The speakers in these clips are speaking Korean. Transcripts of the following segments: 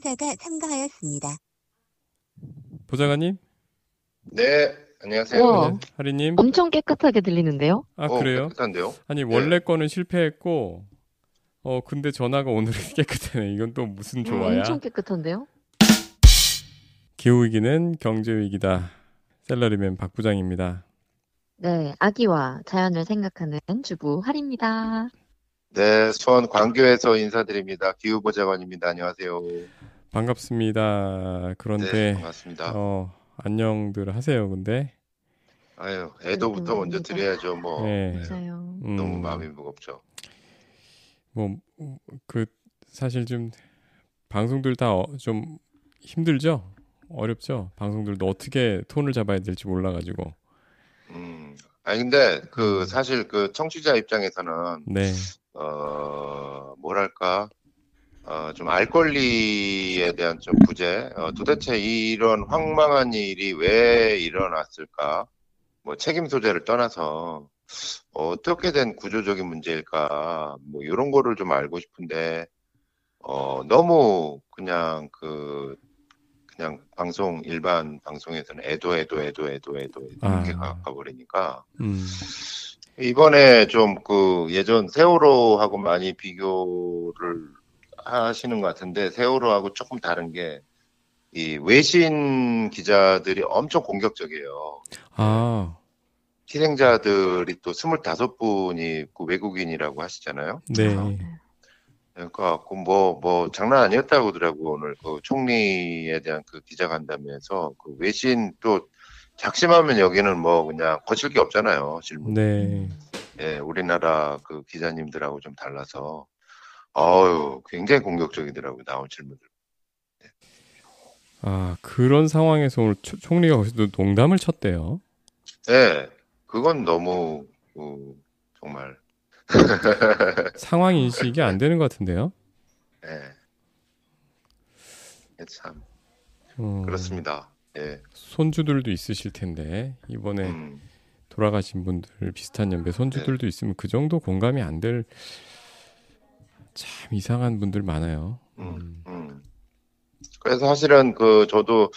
당사자가 참가하였습니다. 보좌관님? 네, 안녕하세요. 하리님. 엄청 깨끗하게 들리는데요? 아, 그래요? 깨끗한데요? 아니, 원래 거는 실패했고, 근데 전화가 오늘은 깨끗하네. 이건 또 무슨 좋아야? 엄청 깨끗한데요? 기후위기는 경제위기다. 셀러리맨 박 부장입니다. 네, 아기와 자연을 생각하는 주부 하리입니다. 네, 수원 광교에서 인사드립니다. 기후보좌관입니다. 안녕하세요. 반갑습니다. 그런데 네, 반갑습니다. 안녕들 하세요. 근데 아유, 애도부터 먼저 드려야죠. 뭐 네. 맞아요. 너무 마음이 무겁죠. 뭐 그 사실 좀 방송들 다 좀 힘들죠. 어렵죠. 방송들도 어떻게 톤을 잡아야 될지 몰라가지고. 아니 근데 그 사실 그 청취자 입장에서는 네. 뭐랄까 좀 알 권리에 대한 좀 부재, 도대체 이런 황망한 일이 왜 일어났을까, 뭐 책임 소재를 떠나서 어떻게 된 구조적인 문제일까, 뭐 이런 거를 좀 알고 싶은데 너무 그냥 방송 일반 방송에서는 애도 이렇게 가버리니까 이번에 좀 그 예전 세월호하고 많이 비교를 하시는 것 같은데, 세월호하고 조금 다른 게 이 외신 기자들이 엄청 공격적이에요. 아. 희생자들이 또 25분이 그 외국인이라고 하시잖아요. 네. 그러니까 뭐 장난 아니었다고 하더라고. 오늘 그 총리에 대한 그 기자간담회에서 그 외신 또 작심하면 여기는 뭐 그냥 거칠 게 없잖아요, 질문. 네. 예, 우리나라 그 기자님들하고 좀 달라서 굉장히 공격적이더라고요, 나온 질문들. 네. 아, 그런 상황에서 오늘 총리가 거기서 농담을 쳤대요. 네, 그건 너무 정말 상황 인식이 안 되는 것 같은데요. 네, 참 그렇습니다. 예. 손주들도 있으실 텐데 이번에 돌아가신 분들 비슷한 연배 손주들도 네. 있으면 그 정도 공감이 안 될 참 이상한 분들 많아요. 그래서 사실은 그 저도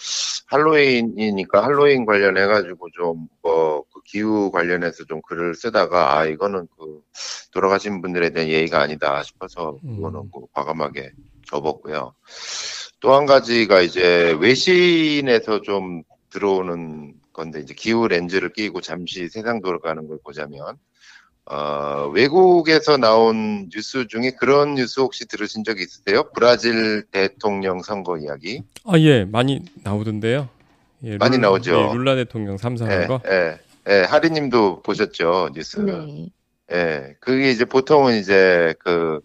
할로윈이니까 할로윈 관련해가지고 좀 그 기후 관련해서 좀 글을 쓰다가 이거는 그 돌아가신 분들에 대한 예의가 아니다 싶어서 그거는 그 과감하게 접었고요. 또 한 가지가 이제 외신에서 좀 들어오는 건데, 이제 기후 렌즈를 끼고 잠시 세상 돌아가는 걸 보자면 외국에서 나온 뉴스 중에 그런 뉴스 혹시 들으신 적 있으세요? 브라질 대통령 선거 이야기? 아, 예, 많이 나오던데요. 예, 많이 나오죠. 예, 룰라 대통령 삼성한 거. 예, 하리님도 보셨죠, 뉴스. 네. 예, 그게 이제 보통은 이제 그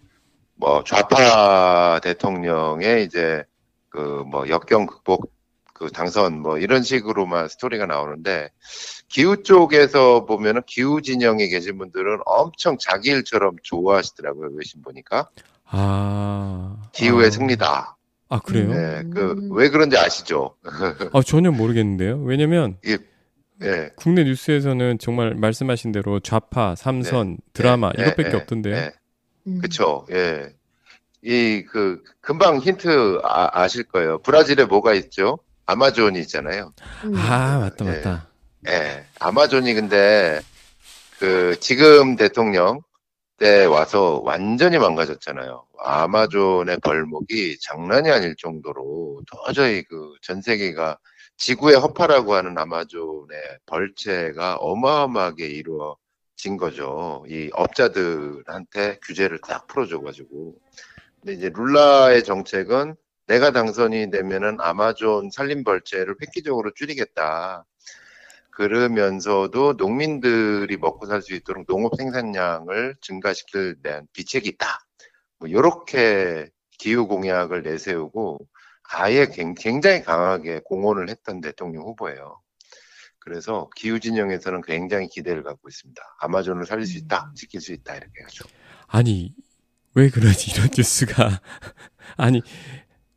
뭐 좌파 대통령의 이제 그 뭐 역경 극복 그 당선 뭐 이런 식으로만 스토리가 나오는데, 기후 쪽에서 보면은 기후 진영에 계신 분들은 엄청 자기 일처럼 좋아하시더라고요, 외신 보니까. 기후의 승리다. 아, 그래요? 네, 그 왜 그런지 아시죠? 아, 전혀 모르겠는데요. 왜냐면 예. 국내 뉴스에서는 정말 말씀하신 대로 좌파, 삼선, 드라마 이것밖에 없던데요. 그렇죠. 예. 이 그 금방 힌트 아실 거예요. 브라질에 뭐가 있죠? 아마존이 있잖아요. 아, 맞다. 예, 아마존이 근데 그 지금 대통령 때 와서 완전히 망가졌잖아요. 아마존의 벌목이 장난이 아닐 정도로 도저히 그 전 세계가 지구의 허파라고 하는 아마존의 벌채가 어마어마하게 이루어진 거죠. 이 업자들한테 규제를 딱 풀어줘가지고. 근데 이제 룰라의 정책은 내가 당선이 되면은 아마존 산림 벌채를 획기적으로 줄이겠다. 그러면서도 농민들이 먹고 살 수 있도록 농업 생산량을 증가시킬 대한 비책이 있다. 뭐 요렇게 기후 공약을 내세우고 아예 굉장히 강하게 공언을 했던 대통령 후보예요. 그래서 기후 진영에서는 굉장히 기대를 갖고 있습니다. 아마존을 살릴 수 있다, 지킬 수 있다 이렇게 해가지고. 아니, 왜 그러지, 이런 뉴스가. 아니,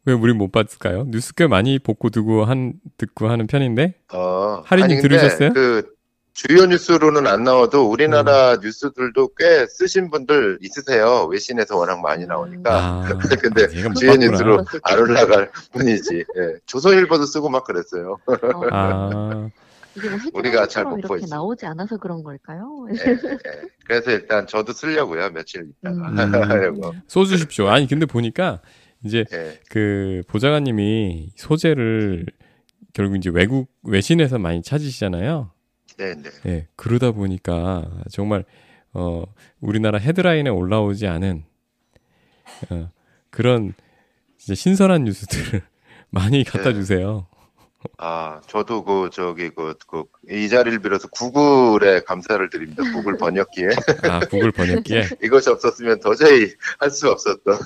왜 우리 못 봤을까요? 뉴스 꽤 많이 듣고 하는 편인데. 하리님 들으셨어요? 그 주요 뉴스로는 안 나와도 우리나라 뉴스들도 꽤 쓰신 분들 있으세요. 외신에서 워낙 많이 나오니까. 근데 주요 뉴스로 안 올라갈 뿐이지. 네. 조선일보도 쓰고 막 그랬어요. 이게 뭐 우리가 잘 못 보이지. 나오지 않아서 그런 걸까요? 네, 네. 그래서 일단 저도 쓰려고요. 며칠 있다가. 써주십시오. 아니 근데 보니까 이제 네. 그 보좌관님이 소재를 결국 이제 외국 외신에서 많이 찾으시잖아요. 네네. 네, 그러다 보니까 정말 우리나라 헤드라인에 올라오지 않은 그런 진짜 신선한 뉴스들을 많이 갖다 주세요. 아, 저도 이 자리를 빌어서 구글에 감사를 드립니다. 구글 번역기에. 아, 구글 번역기에. 이것이 없었으면 도저히 할 수 없었던.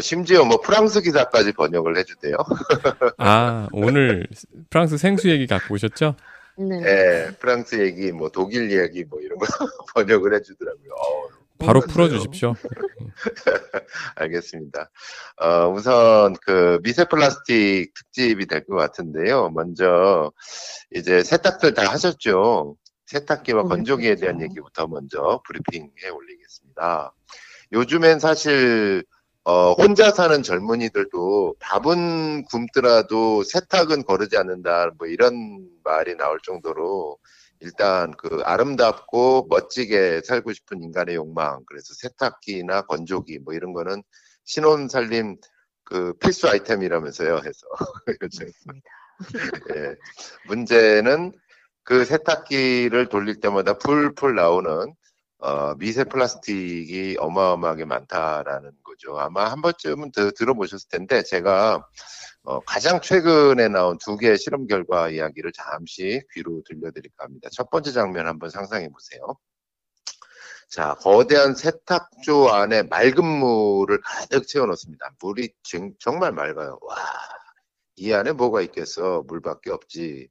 심지어 뭐 프랑스 기사까지 번역을 해주대요. 아, 오늘 프랑스 생수 얘기 갖고 오셨죠? 네. 네, 프랑스 얘기, 뭐 독일 얘기, 뭐 이런 거 번역을 해주더라고요. 바로 풀어주십시오. 알겠습니다. 우선 그 미세 플라스틱 특집이 될 것 같은데요. 먼저 이제 세탁들 다 하셨죠? 세탁기와 건조기에 대한 얘기부터 먼저 브리핑해 올리겠습니다. 요즘엔 사실 혼자 사는 젊은이들도 밥은 굶더라도 세탁은 거르지 않는다, 뭐 이런 말이 나올 정도로 일단 그 아름답고 멋지게 살고 싶은 인간의 욕망, 그래서 세탁기나 건조기 뭐 이런 거는 신혼 살림 그 필수 아이템이라면서요, 해서. 그렇습니다. 예. 문제는 그 세탁기를 돌릴 때마다 풀풀 나오는 미세 플라스틱이 어마어마하게 많다라는 거죠. 아마 한 번쯤은 들어보셨을 텐데, 제가 가장 최근에 나온 두 개의 실험 결과 이야기를 잠시 귀로 들려드릴까 합니다. 첫 번째 장면 한번 상상해 보세요. 자, 거대한 세탁조 안에 맑은 물을 가득 채워 넣습니다. 물이 정말 맑아요. 와, 이 안에 뭐가 있겠어? 물밖에 없지.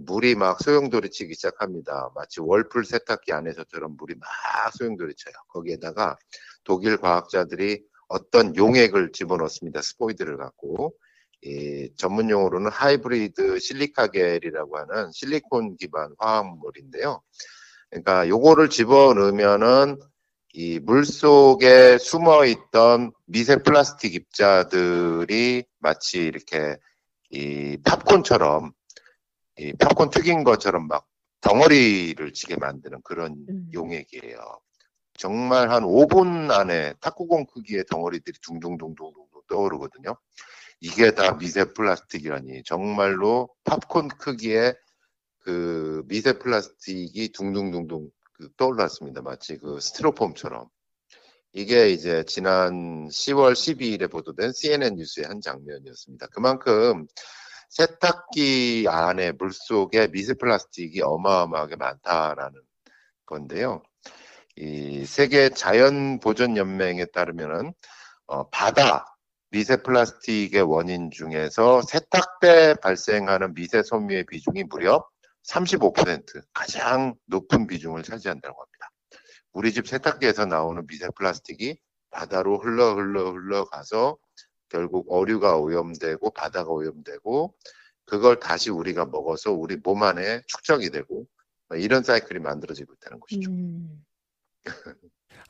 물이 막 소용돌이치기 시작합니다. 마치 월풀 세탁기 안에서처럼 물이 막 소용돌이쳐요. 거기에다가 독일 과학자들이 어떤 용액을 집어넣습니다. 스포이드를 갖고. 이 전문 용어로는 하이브리드 실리카겔이라고 하는 실리콘 기반 화학물인데요. 그러니까 요거를 집어넣으면은 이 물 속에 숨어있던 미세 플라스틱 입자들이 마치 이렇게 이 팝콘처럼 이 팝콘 튀긴 것처럼 막 덩어리를 지게 만드는 그런 용액이에요. 정말 한 5분 안에 탁구공 크기의 덩어리들이 둥둥둥둥 떠오르거든요. 이게 다 미세 플라스틱이라니. 정말로 팝콘 크기의 그 미세 플라스틱이 둥둥둥둥 떠올랐습니다. 마치 그 스티로폼처럼. 이게 이제 지난 10월 12일에 보도된 CNN 뉴스의 한 장면이었습니다. 그만큼 세탁기 안에 물속에 미세 플라스틱이 어마어마하게 많다라는 건데요. 이 세계 자연보전연맹에 따르면은 바다 미세 플라스틱의 원인 중에서 세탁 때 발생하는 미세 섬유의 비중이 무려 35% 가장 높은 비중을 차지한다고 합니다. 우리 집 세탁기에서 나오는 미세 플라스틱이 바다로 흘러가서 결국 어류가 오염되고 바다가 오염되고 그걸 다시 우리가 먹어서 우리 몸 안에 축적이 되고 이런 사이클이 만들어지고 있다는 것이죠.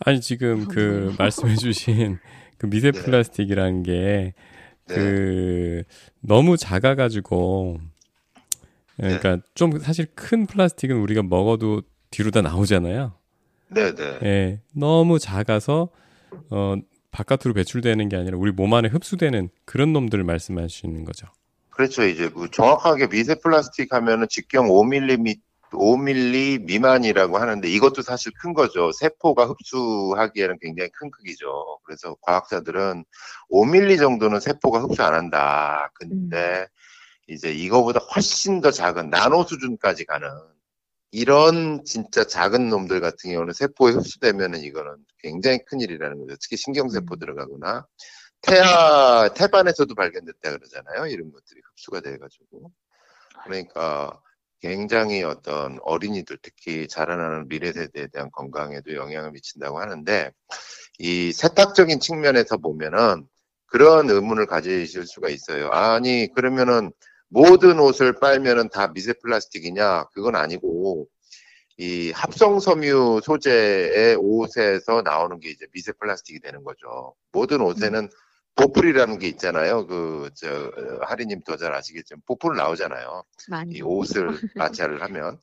아니 지금 그 말씀해주신 그 미세 플라스틱이라는 게 그 너무 작아가지고 그러니까 좀 사실 큰 플라스틱은 우리가 먹어도 뒤로 다 나오잖아요. 네네. 예, 너무 작아서 바깥으로 배출되는 게 아니라 우리 몸 안에 흡수되는 그런 놈들을 말씀하시는 거죠. 그렇죠. 이제 그 정확하게 미세 플라스틱 하면은 직경 5mm 미만이라고 하는데 이것도 사실 큰 거죠. 세포가 흡수하기에는 굉장히 큰 크기죠. 그래서 과학자들은 5mm 정도는 세포가 흡수 안 한다. 근데 이제 이거보다 훨씬 더 작은 나노 수준까지 가는 이런 진짜 작은 놈들 같은 경우는 세포에 흡수되면은 이거는 굉장히 큰일이라는 거죠. 특히 신경세포 들어가거나 태반에서도 발견됐다 그러잖아요. 이런 것들이 흡수가 돼가지고. 그러니까 굉장히 어떤 어린이들 특히 자라나는 미래 세대에 대한 건강에도 영향을 미친다고 하는데 이 세탁적인 측면에서 보면은 그런 의문을 가지실 수가 있어요. 아니 그러면은 모든 옷을 빨면은 다 미세 플라스틱이냐? 그건 아니고 이 합성 섬유 소재의 옷에서 나오는 게 이제 미세 플라스틱이 되는 거죠. 모든 옷에는 보풀이라는 게 있잖아요. 그 저 하리님 더 잘 아시겠지만 보풀 나오잖아요. 많이. 이 옷을 마찰을 하면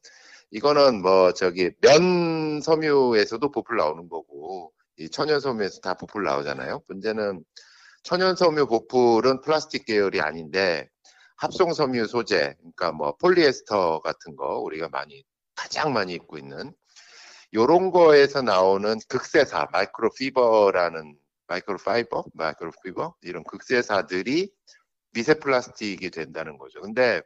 이거는 뭐 저기 면 섬유에서도 보풀 나오는 거고 이 천연 섬유에서 다 보풀 나오잖아요. 문제는 천연 섬유 보풀은 플라스틱 계열이 아닌데 합성 섬유 소재, 그러니까 뭐 폴리에스터 같은 거 우리가 많이 가장 많이 입고 있는 요런 거에서 나오는 극세사, 마이크로피버 이런 극세사들이 미세 플라스틱이 된다는 거죠. 근데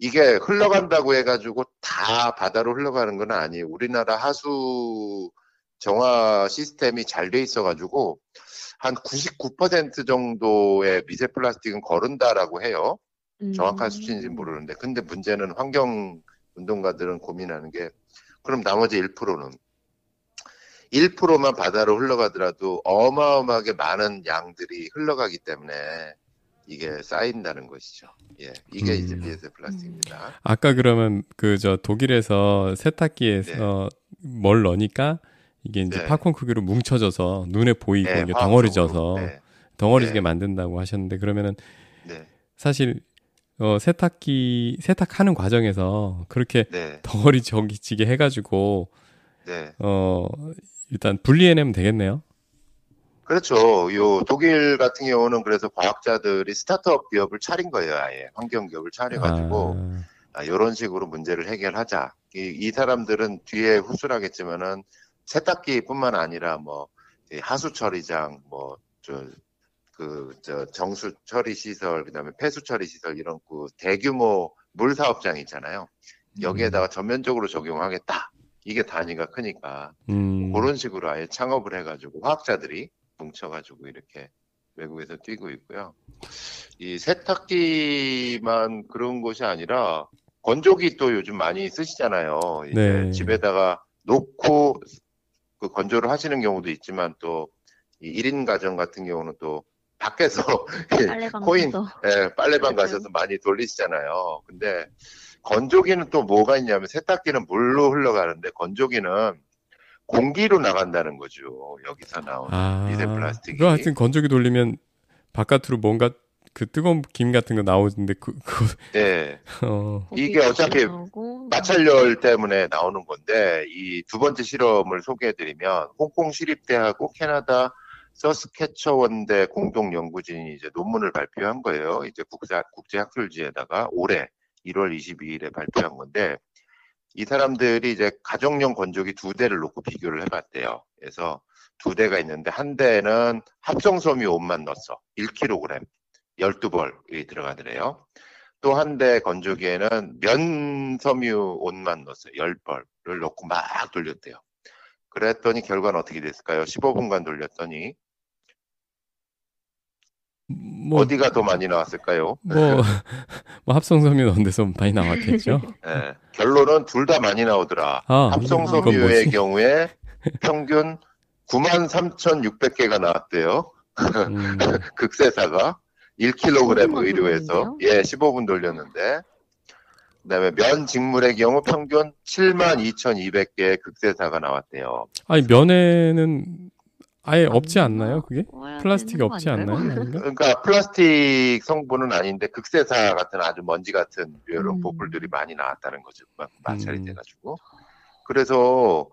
이게 흘러간다고 해가지고 다 바다로 흘러가는 건 아니에요. 우리나라 하수 정화 시스템이 잘 돼 있어가지고 한 99% 정도의 미세 플라스틱은 거른다라고 해요. 정확한 수치인지는 모르는데. 근데 문제는 환경 운동가들은 고민하는 게 그럼 나머지 1%는 1%만 바다로 흘러가더라도 어마어마하게 많은 양들이 흘러가기 때문에 이게 쌓인다는 것이죠. 예, 이게 이제 미세 플라스틱입니다. 아까 그러면 그 저 독일에서 세탁기에서 뭘 넣으니까 이게 이제 팝콘 크기로 뭉쳐져서 눈에 보이고 이게 덩어리져서 덩어리지게 만든다고 하셨는데 그러면은 사실 세탁하는 과정에서 그렇게 덩어리지게 해가지고 일단 분리해내면 되겠네요. 그렇죠. 요 독일 같은 경우는 그래서 과학자들이 스타트업 기업을 차린 거예요. 아예 환경 기업을 차려가지고 이런 식으로 문제를 해결하자. 이 사람들은 뒤에 후술하겠지만은 세탁기뿐만 아니라 뭐 하수 처리장, 뭐 저 정수 처리 시설, 그다음에 폐수 처리 시설 이런 그 대규모 물 사업장 있잖아요. 여기에다가 전면적으로 적용하겠다. 이게 단위가 크니까 그런 식으로 아예 창업을 해가지고 화학자들이 뭉쳐가지고 이렇게 외국에서 뛰고 있고요. 이 세탁기만 그런 것이 아니라 건조기 또 요즘 많이 쓰시잖아요. 이제 집에다가 놓고 그 건조를 하시는 경우도 있지만 또 이 1인 가정 같은 경우는 또 밖에서 빨래방 가셔서 많이 돌리시잖아요. 근데 건조기는 또 뭐가 있냐면 세탁기는 물로 흘러가는데 건조기는 공기로 나간다는 거죠. 여기서 나오는 미세 플라스틱이. 그럼 하여튼 건조기 돌리면 바깥으로 뭔가 그 뜨거운 김 같은 거 나오는데 이게 어차피 마찰열 때문에 나오는 건데 이 두 번째 실험을 소개해드리면 홍콩 시립대하고 캐나다 서스캐처원대 공동 연구진이 이제 논문을 발표한 거예요. 이제 국제학술지에다가 올해 1월 22일에 발표한 건데 이 사람들이 이제 가정용 건조기 두 대를 놓고 비교를 해봤대요. 그래서 두 대가 있는데 한 대는 합성 섬유 옷만 넣었어. 1kg 12벌이 들어가더래요. 또 한 대 건조기에는 면 섬유 옷만 넣었어요. 10벌을 넣고 막 돌렸대요. 그랬더니 결과는 어떻게 됐을까요? 15분간 돌렸더니 뭐, 어디가 더 많이 나왔을까요? 뭐 합성 섬유 넣은 데서 많이 나왔겠죠? 네, 결론은 둘 다 많이 나오더라. 합성 섬유의 경우에 평균 93,600개가 나왔대요. 극세사가 1kg 의료에서 15분 돌렸는데 그다음에 면 직물의 경우 평균 72,200개의 극세사가 나왔대요. 아니 면에는 아예 없지 않나요? 그게? 플라스틱이 없지 않나요? 그러니까 플라스틱 성분은 아닌데 극세사 같은 아주 먼지 같은 이런 보풀들이 많이 나왔다는 거죠. 마찰이 돼가지고. 그래서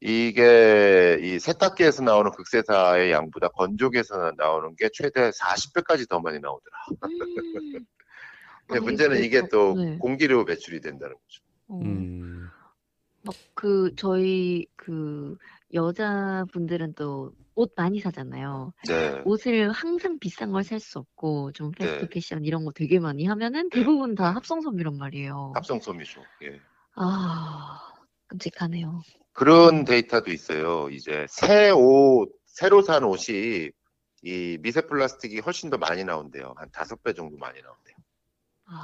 이게 이 세탁기에서 나오는 극세사의 양보다 건조기에서 나오는 게 최대 40배까지 더 많이 나오더라. 근데 문제는 이게 또 공기로 배출이 된다는 거죠. 막 저희 여자분들은 또 옷 많이 사잖아요. 옷을 항상 비싼 걸 살 수 없고 좀 패스트 패션 이런 거 되게 많이 하면은 대부분 다 합성 섬유란 말이에요. 합성 섬유죠. 예. 끔찍하네요. 그런 데이터도 있어요. 이제 새 옷, 새로 산 옷이 이 미세 플라스틱이 훨씬 더 많이 나온대요. 한 5배 정도 많이 나온대요.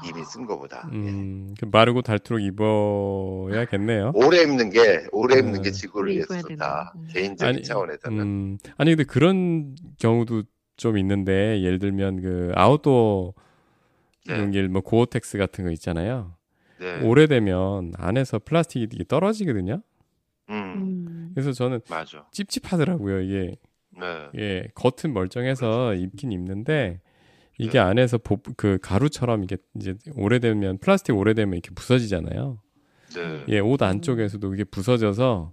이미 쓴 거보다. 예. 마르고 닳도록 입어야겠네요. 오래 입는 게 지구를 위해서 좋다. 개인적인 차원에서는. 아니 근데 그런 경우도 좀 있는데 예를 들면 그 아웃도어 네. 용길 뭐 고어텍스 같은 거 있잖아요. 네. 오래되면 안에서 플라스틱이 이게 떨어지거든요. 그래서 저는 맞아. 찝찝하더라고요. 이게 네. 예, 겉은 멀쩡해서 입긴 입는데 이게 네. 안에서 그 가루처럼 이게 이제 오래되면 플라스틱 오래되면 이렇게 부서지잖아요. 네. 예, 옷 안쪽에서도 이게 부서져서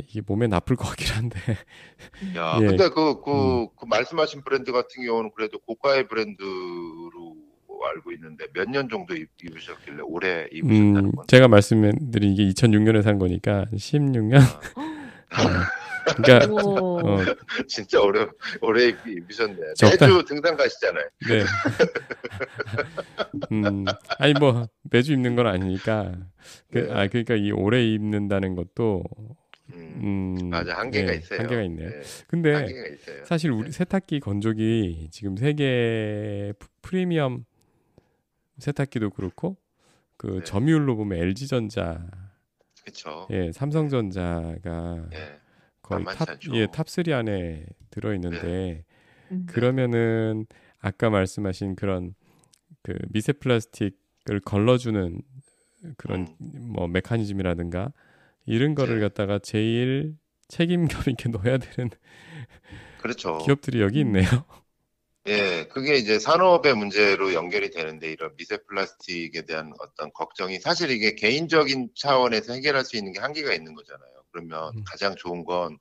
이게 몸에 나쁠 것 같긴 한데. 야, 예. 근데 그 말씀하신 브랜드 같은 경우는 그래도 고가의 브랜드로 알고 있는데 몇 년 정도 입으셨길래 오래 입으셨다는 건데. 제가 말씀드린 이게 2006년에 산 거니까 16년. 그러니까 진짜 오래 입으셨네. 매주 등산 가시잖아요. 네. 아니 뭐 매주 입는 건 아니니까. 그러니까 이 오래 입는다는 것도 맞아 한계가 네, 있어요. 한계가 있네요. 네. 근데 한계가 있어요. 사실 우리 세탁기 건조기 지금 세계 프리미엄 세탁기도 그렇고 그 네. 점유율로 보면 LG전자, 그렇죠. 예, 삼성전자가 네. 거의 탑3 안에 들어있는데 네. 그러면은 아까 말씀하신 그런 그 미세 플라스틱을 걸러주는 그런 뭐 메커니즘이라든가 이런 거를 갖다가 제일 책임감 있게 넣어야 되는 그렇죠. 기업들이 여기 있네요. 예, 그게 이제 산업의 문제로 연결이 되는데 이런 미세 플라스틱에 대한 어떤 걱정이 사실 이게 개인적인 차원에서 해결할 수 있는 게 한계가 있는 거잖아요. 그러면 가장 좋은 건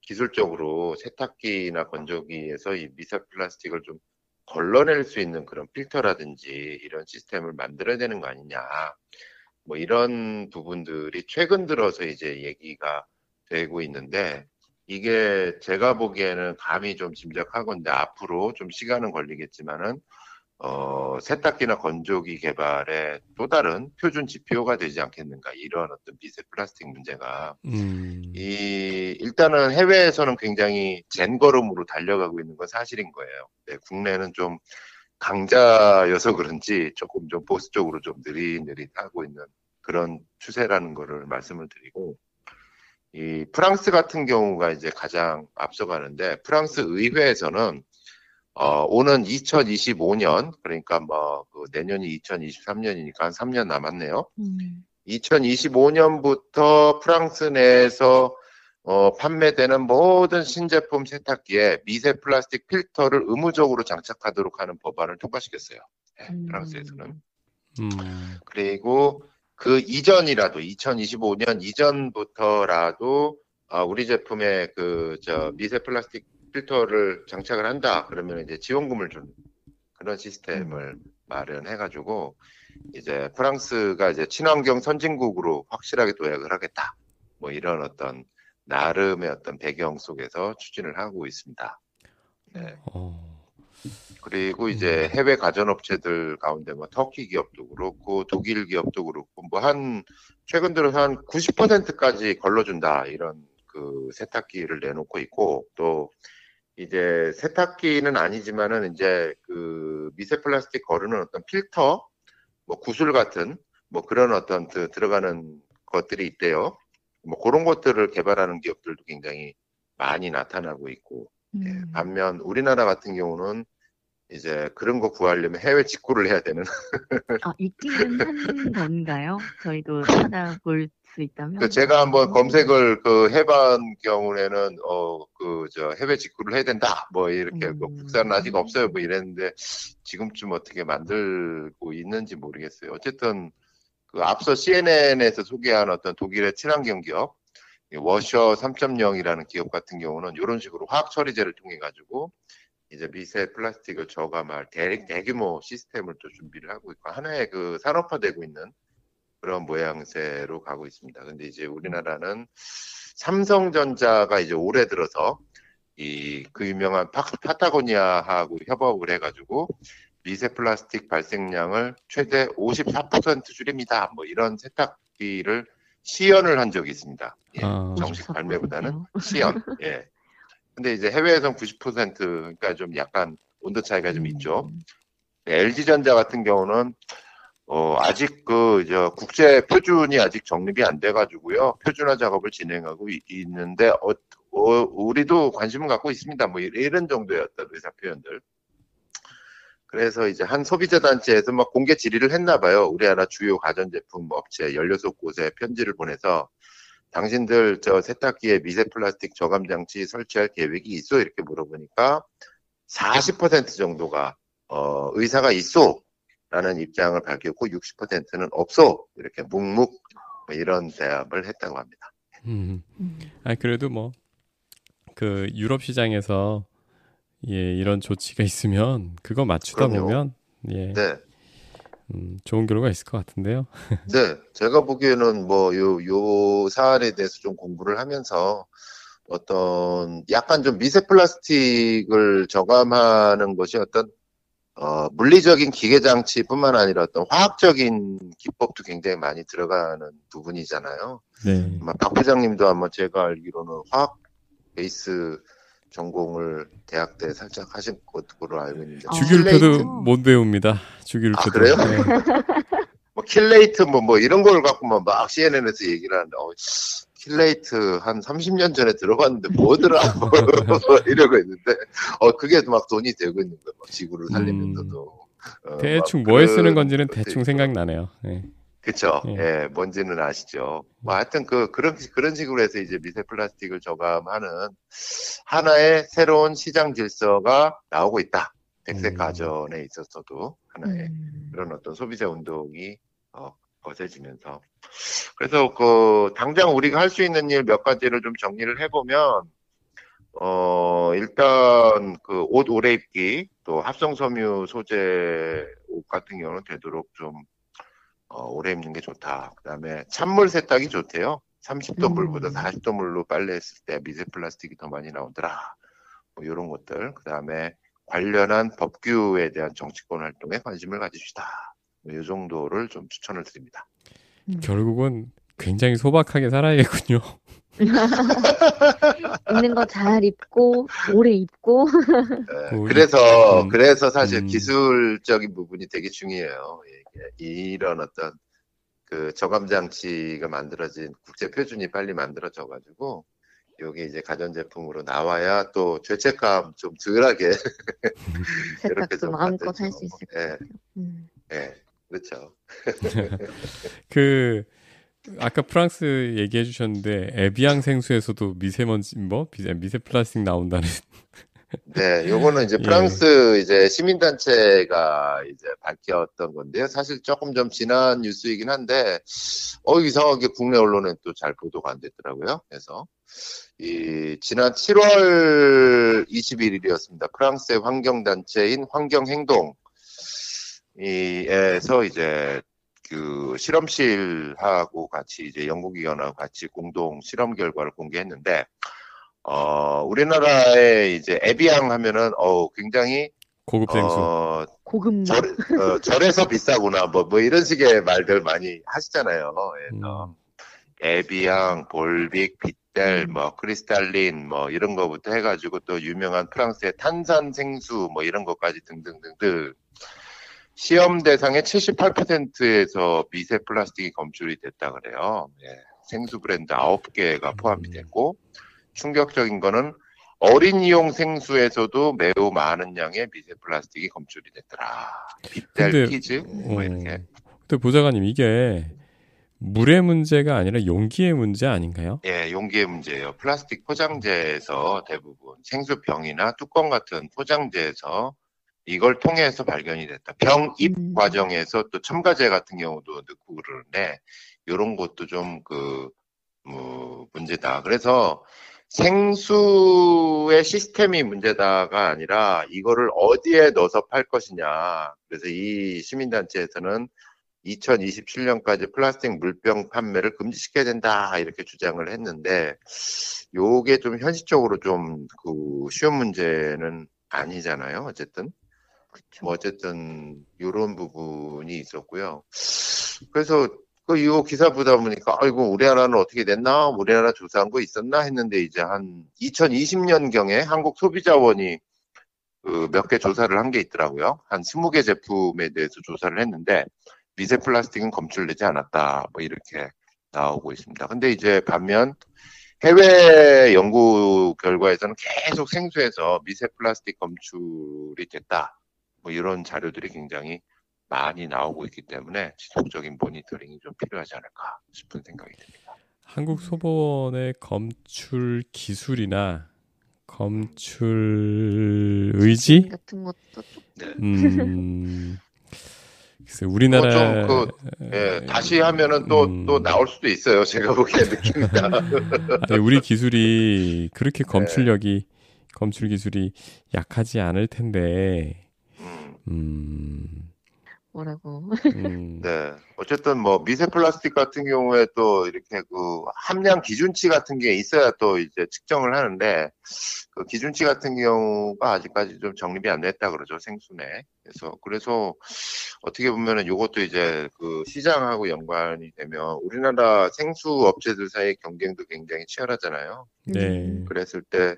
기술적으로 세탁기나 건조기에서 이 미세 플라스틱을 좀 걸러낼 수 있는 그런 필터라든지 이런 시스템을 만들어야 되는 거 아니냐. 뭐 이런 부분들이 최근 들어서 이제 얘기가 되고 있는데 이게 제가 보기에는 감이 좀 짐작하건데 앞으로 좀 시간은 걸리겠지만은 세탁기나 건조기 개발에 또 다른 표준 지표가 되지 않겠는가 이런 어떤 미세 플라스틱 문제가 일단은 해외에서는 굉장히 젠걸음으로 달려가고 있는 건 사실인 거예요. 네, 국내는 좀 강자여서 그런지 조금 좀 보수적으로 좀 느릿느릿하고 있는 그런 추세라는 거를 말씀을 드리고 이 프랑스 같은 경우가 이제 가장 앞서가는데 프랑스 의회에서는 오는 2025년 그러니까 뭐 그 내년이 2023년이니까 한 3년 남았네요. 2025년부터 프랑스 내에서 판매되는 모든 신제품 세탁기에 미세 플라스틱 필터를 의무적으로 장착하도록 하는 법안을 통과시켰어요. 네, 프랑스에서는. 그리고 그 이전이라도 2025년 이전부터라도 우리 제품에 미세 플라스틱 필터를 장착을 한다. 그러면 이제 지원금을 주는 그런 시스템을 마련해가지고 이제 프랑스가 이제 친환경 선진국으로 확실하게 도약을 하겠다. 뭐 이런 어떤 나름의 어떤 배경 속에서 추진을 하고 있습니다. 네. 그리고 이제 해외 가전업체들 가운데 뭐 터키 기업도 그렇고 독일 기업도 그렇고 뭐 한 최근 들어서 한 90%까지 걸러준다 이런 그 세탁기를 내놓고 있고 또 이제 세탁기는 아니지만은 이제 그 미세 플라스틱 거르는 어떤 필터 뭐 구슬 같은 뭐 그런 어떤 들어가는 것들이 있대요. 뭐 그런 것들을 개발하는 기업들도 굉장히 많이 나타나고 있고 예, 반면 우리나라 같은 경우는 이제 그런 거 구하려면 해외 직구를 해야 되는 있기는 한 건가요? 저희도 찾아볼 수 있다면 제가 한번 검색을 해본 경우에는 해외 직구를 해야 된다 뭐 이렇게 뭐 국산은 아직 없어요 뭐 이랬는데 지금쯤 어떻게 만들고 있는지 모르겠어요. 어쨌든 그 앞서 CNN에서 소개한 어떤 독일의 친환경 기업 워셔 3.0이라는 기업 같은 경우는 이런 식으로 화학 처리제를 통해 가지고 이제 미세 플라스틱을 저감할 대규모 시스템을 또 준비를 하고 있고 하나의 그 산업화되고 있는 그런 모양새로 가고 있습니다. 근데 이제 우리나라는 삼성전자가 이제 올해 들어서 그 유명한 파타고니아하고 협업을 해가지고 미세 플라스틱 발생량을 최대 54% 줄입니다. 뭐 이런 세탁기를 시연을 한 적이 있습니다. 예, 정식 발매보다는 시연. 예. 근데 이제 해외에서는 90% 그러니까 좀 약간 온도 차이가 좀 있죠. LG전자 같은 경우는 아직 국제 표준이 아직 정립이 안 돼가지고요. 표준화 작업을 진행하고 있는데 우리도 관심을 갖고 있습니다. 뭐 이런 정도의 어떤 의사 표현들. 그래서 이제 한 소비자단체에서 막 공개 질의를 했나봐요. 우리나라 주요 가전제품 업체 16곳에 편지를 보내서 당신들 저 세탁기에 미세 플라스틱 저감 장치 설치할 계획이 있어? 이렇게 물어보니까 40% 정도가 의사가 있어 라는 입장을 밝혔고 60%는 없어 이렇게 묵묵 뭐 이런 대답을 했다고 합니다. 아 그래도 뭐 그 유럽 시장에서 예 이런 조치가 있으면 그거 맞추다 그럼요. 보면 예 네. 좋은 결과가 있을 것 같은데요. 네, 제가 보기에는 뭐 요 사안에 대해서 좀 공부를 하면서 어떤 약간 좀 미세 플라스틱을 저감하는 것이 어떤 물리적인 기계 장치뿐만 아니라 어떤 화학적인 기법도 굉장히 많이 들어가는 부분이잖아요. 네. 박 부장님도 아마 제가 알기로는 화학 베이스 전공을 대학 때 살짝 하신 것으로 알고 있는데 주기율표도 못 배웁니다. 주기율표도. 아, 그래요? 네. 뭐 킬레이트 뭐 이런 걸 갖고만 막 CNN에서 얘기를 하는데 킬레이트 한 30년 전에 들어봤는데 뭐더라 이러고 있는데 그게 막 돈이 되고 있는 거예요. 지구를 살리면서도 대충 뭐에 쓰는 건지는 대충 생각나네요. 네. 그렇죠. 예, 뭔지는 아시죠. 뭐 하여튼 그런 식으로 해서 이제 미세 플라스틱을 저감하는 하나의 새로운 시장 질서가 나오고 있다. 백색 가전에 있어서도 하나의 그런 어떤 소비자 운동이 거세지면서 그래서 당장 우리가 할 수 있는 일 몇 가지를 좀 정리를 해보면 일단 옷 오래 입기 또 합성 섬유 소재 옷 같은 경우는 되도록 좀 오래 입는 게 좋다. 그 다음에 찬물 세탁이 좋대요. 30도 물보다 40도 물로 빨래했을 때 미세 플라스틱이 더 많이 나오더라. 뭐 이런 것들. 그 다음에 관련한 법규에 대한 정치권 활동에 관심을 가지시다. 뭐 이 정도를 좀 추천을 드립니다. 결국은 굉장히 소박하게 살아야겠군요. 입는 거 잘 입고 오래 입고. 네, 그래서 사실 기술적인 부분이 되게 중요해요. 이런 어떤 그 저감 장치가 만들어진 국제 표준이 빨리 만들어져 가지고 요게 이제 가전 제품으로 나와야 또 죄책감 좀 덜하게 이렇게 좀 마음껏 할 수 있을 거예요. 네, 그렇죠. 아까 프랑스 얘기해 주셨는데 에비앙 생수에서도 미세먼지 미세 플라스틱 나온다는. 네, 요거는 이제 프랑스 이제 시민단체가 이제 밝혔던 건데요. 사실 조금 좀 지난 뉴스이긴 한데, 이상하게 국내 언론에 또 잘 보도가 안 됐더라고요. 그래서, 지난 7월 21일이었습니다. 프랑스의 환경단체인 환경행동에서 이제 그 실험실하고 같이 이제 연구기관하고 같이 공동 실험 결과를 공개했는데, 우리나라에 이제 에비앙 하면은 굉장히 고급 생수, 절에서 비싸구나 뭐 이런 식의 말들 많이 하시잖아요. 그래서 에비앙, 볼빅, 빗델, 크리스탈린, 이런 거부터 해가지고 또 유명한 프랑스의 탄산 생수 이런 것까지 등등등등 시험 대상의 78%에서 미세 플라스틱이 검출이 됐다 그래요. 예. 생수 브랜드 9개가 포함이 됐고. 충격적인 거는 어린이용 생수에서도 매우 많은 양의 미세 플라스틱이 검출이 됐더라. 빗델 피즈 이렇게. 근데 보좌관님 이게 물의 문제가 아니라 용기의 문제 아닌가요? 예, 용기의 문제예요. 플라스틱 포장재에서 대부분 생수병이나 뚜껑 같은 포장재에서 이걸 통해서 발견이 됐다. 병 입 과정에서 또 첨가제 같은 경우도 넣고 그러는데 이런 것도 좀 문제다. 그래서 생수의 시스템이 문제다가 아니라 이거를 어디에 넣어서 팔 것이냐. 그래서 이 시민단체에서는 2027년까지 플라스틱 물병 판매를 금지시켜야 된다. 이렇게 주장을 했는데 요게 좀 현실적으로 좀 쉬운 문제는 아니잖아요. 어쨌든. 그쵸. 어쨌든 요런 부분이 있었고요. 그래서 이거 기사 보다 보니까 아이고 우리나라는 어떻게 됐나 우리나라 조사한 거 있었나 했는데 이제 한 2020년경에 한국소비자원이 몇 개 조사를 한 게 있더라고요. 한 20개 제품에 대해서 조사를 했는데 미세 플라스틱은 검출되지 않았다 이렇게 나오고 있습니다. 근데 이제 반면 해외 연구 결과에서는 계속 생수에서 미세 플라스틱 검출이 됐다 뭐 이런 자료들이 굉장히 많이 나오고 있기 때문에 지속적인 모니터링이 좀 필요하지 않을까 싶은 생각이 듭니다. 한국 소보원의 검출 기술이나 검출 의지 같은 것도 글쎄 우리나라 뭐 그, 예, 다시 하면은 또 나올 수도 있어요. 제가 보기에 느낍니다. 아니, 우리 기술이 그렇게 검출력이 검출 기술이 약하지 않을 텐데. 뭐라고? 네. 어쨌든 뭐 미세 플라스틱 같은 경우에 또 이렇게 그 함량 기준치 같은 게 있어야 또 이제 측정을 하는데 그 기준치 같은 경우가 아직까지 좀 정립이 안 됐다 그러죠, 생수네. 그래서 어떻게 보면은 요것도 이제 그 시장하고 연관이 되면 우리나라 생수 업체들 사이 경쟁도 굉장히 치열하잖아요. 네. 그랬을 때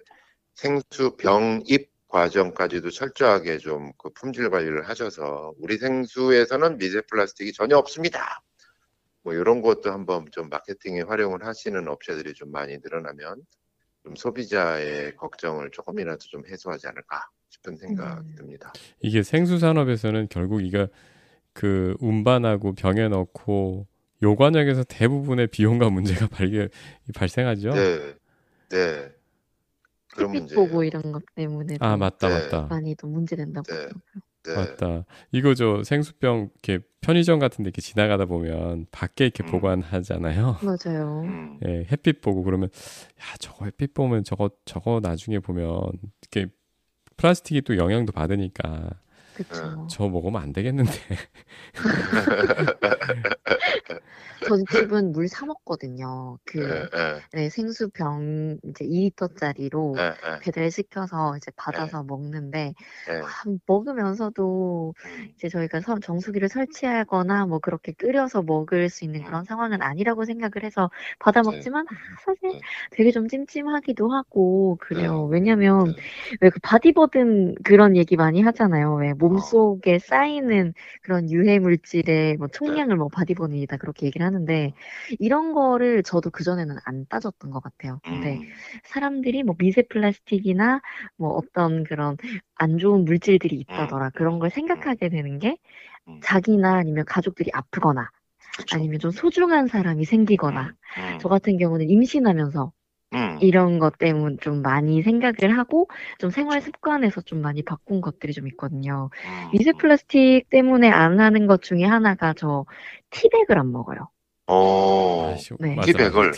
생수 병입 과정까지도 철저하게 좀 그 품질 관리를 하셔서 우리 생수에서는 미세 플라스틱이 전혀 없습니다. 뭐 이런 것도 한번 좀 마케팅에 활용을 하시는 업체들이 좀 많이 늘어나면 좀 소비자의 걱정을 조금이라도 좀 해소하지 않을까 싶은 생각이 듭니다. 이게 생수 산업에서는 결국 이게 그 운반하고 병에 넣고 요관역에서 대부분의 비용과 문제가 발생하죠. 네. 네. 햇빛 보고 이런 것 때문에 아 맞다 많이 또 문제된다고 네. 맞다 이거 저 생수병 이렇게 편의점 같은데 이렇게 지나가다 보면 밖에 이렇게 보관하잖아요. 맞아요. 예, 햇빛 보고 그러면 야 저거 햇빛 보면 저거 나중에 보면 이렇게 플라스틱이 또 영향도 받으니까 그쵸. 저 먹으면 안 되겠는데. 저희 집은 물 사 먹거든요. 네, 생수병 이제 2리터짜리로 배달시켜서 이제 받아서 먹는데 먹으면서도 이제 저희가 정수기를 설치하거나 뭐 그렇게 끓여서 먹을 수 있는 그런 상황은 아니라고 생각을 해서 받아 먹지만 사실 되게 좀 찜찜하기도 하고 그래요. 왜냐면 왜 그 바디버든 그런 얘기 많이 하잖아요. 왜 몸속에 쌓이는 그런 유해물질의 뭐 총량을 뭐 바디버든이다 그렇게 얘기를 하는데 이런 거를 저도 그전에는 안 따졌던 것 같아요. 근데 사람들이 뭐 미세 플라스틱이나 뭐 어떤 그런 안 좋은 물질들이 있다더라 그런 걸 생각하게 되는 게 자기나 아니면 가족들이 아프거나 아니면 좀 소중한 사람이 생기거나 저 같은 경우는 임신하면서 이런 것 때문에 좀 많이 생각을 하고 좀 생활 습관에서 좀 많이 바꾼 것들이 좀 있거든요. 미세 플라스틱 때문에 안 하는 것 중에 하나가 저 티백을 안 먹어요. 오, 네. 티백을.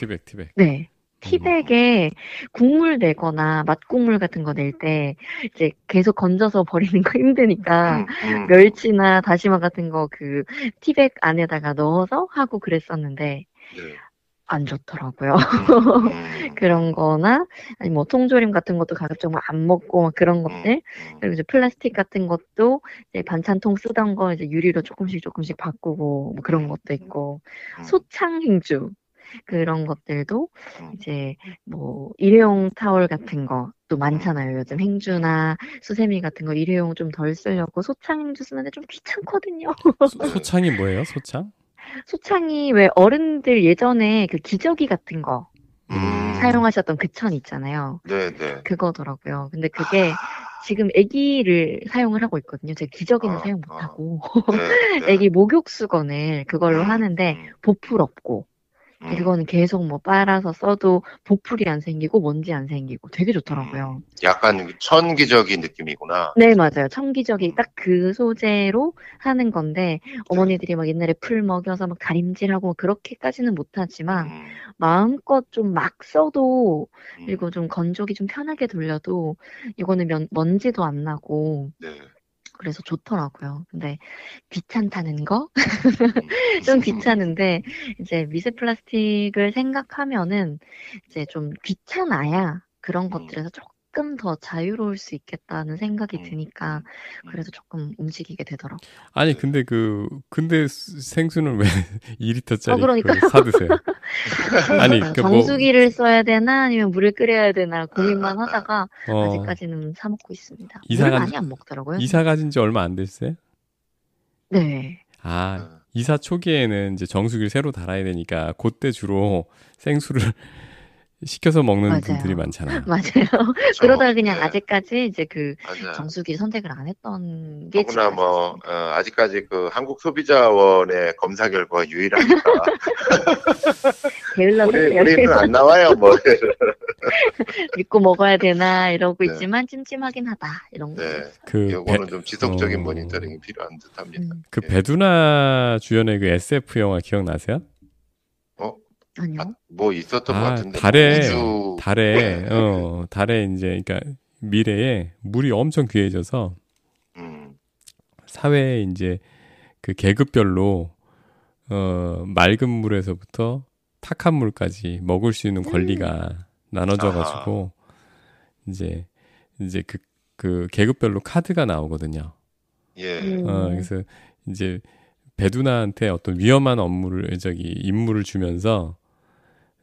네. 티백에 국물 내거나 맛국물 같은 거 낼 때 이제 계속 건져서 버리는 거 힘드니까 멸치나 다시마 같은 거 그 티백 안에다가 넣어서 하고 그랬었는데 안 좋더라고요. 그런 거나, 아니, 뭐, 통조림 같은 것도 가급적 안 먹고, 막 그런 것들. 그리고 이제 플라스틱 같은 것도, 이제 반찬통 쓰던 거 이제 유리로 조금씩 바꾸고, 뭐 그런 것도 있고. 소창행주. 그런 것들도, 이제, 뭐, 일회용 타월 같은 거. 또 많잖아요. 요즘 행주나 수세미 같은 거 일회용 좀 덜 쓰려고 소창행주 쓰는데 좀 귀찮거든요. 소창이 뭐예요? 소창? 소창이 왜 어른들 예전에 그 기저귀 같은 거 사용하셨던 그 천 있잖아요. 네네. 그거더라고요. 근데 그게 지금 아기를 사용을 하고 있거든요. 제가 기저귀는 사용 못하고 아기 목욕 수건을 그걸로 하는데 보풀 없고 그거는 계속 뭐 빨아서 써도 보풀이 안 생기고 먼지 안 생기고 되게 좋더라고요. 약간 천기저귀 느낌이구나. 네, 맞아요. 천기저귀 딱 그 소재로 하는 건데 어머니들이 막 옛날에 풀 먹여서 막 다림질하고 그렇게까지는 못하지만 마음껏 좀 막 써도 그리고 좀 건조기 좀 편하게 돌려도 이거는 먼지도 안 나고 그래서 좋더라고요. 근데 귀찮다는 거? 좀 귀찮은데 이제 미세 플라스틱을 생각하면은 이제 좀 귀찮아야 그런 것들에서 조금 더 자유로울 수 있겠다는 생각이 드니까 그래서 조금 움직이게 되더라고요. 아니 근데 생수는 왜 2리터짜리 그러니까요. 사드세요? 아니 정수기를 써야 되나 아니면 물을 끓여야 되나 고민만 하다가 아직까지는 사 먹고 있습니다. 물을 많이 안 먹더라고요. 이사 가신 지 얼마 안 됐어요? 네. 아 이사 초기에는 이제 정수기를 새로 달아야 되니까 그때 주로 생수를 시켜서 먹는 맞아요. 분들이 많잖아요. 맞아요. 그렇죠. 그러다가 그냥 아직까지 이제 그 맞아요. 정수기 선택을 안 했던 게 지금. 더구나 뭐 아직까지 그 한국 소비자원의 검사 결과 유일하니까. 우리는 안 나와요 뭐. 믿고 먹어야 되나 이러고 네. 있지만 찜찜하긴 하다 이런 거. 네. 그 요거는 좀 지속적인 모니터링이 필요한 듯합니다. 그 예. 배두나 주연의 그 SF 영화 기억나세요? 아니요. 아, 뭐 있었던 것 같은데. 달에 이제 그러니까 미래에 물이 엄청 귀해져서 사회에 이제 그 계급별로 맑은 물에서부터 탁한 물까지 먹을 수 있는 권리가 나눠져 가지고 이제 그 계급별로 카드가 나오거든요. 예. 그래서 이제 배두나한테 어떤 위험한 업무를 임무를 주면서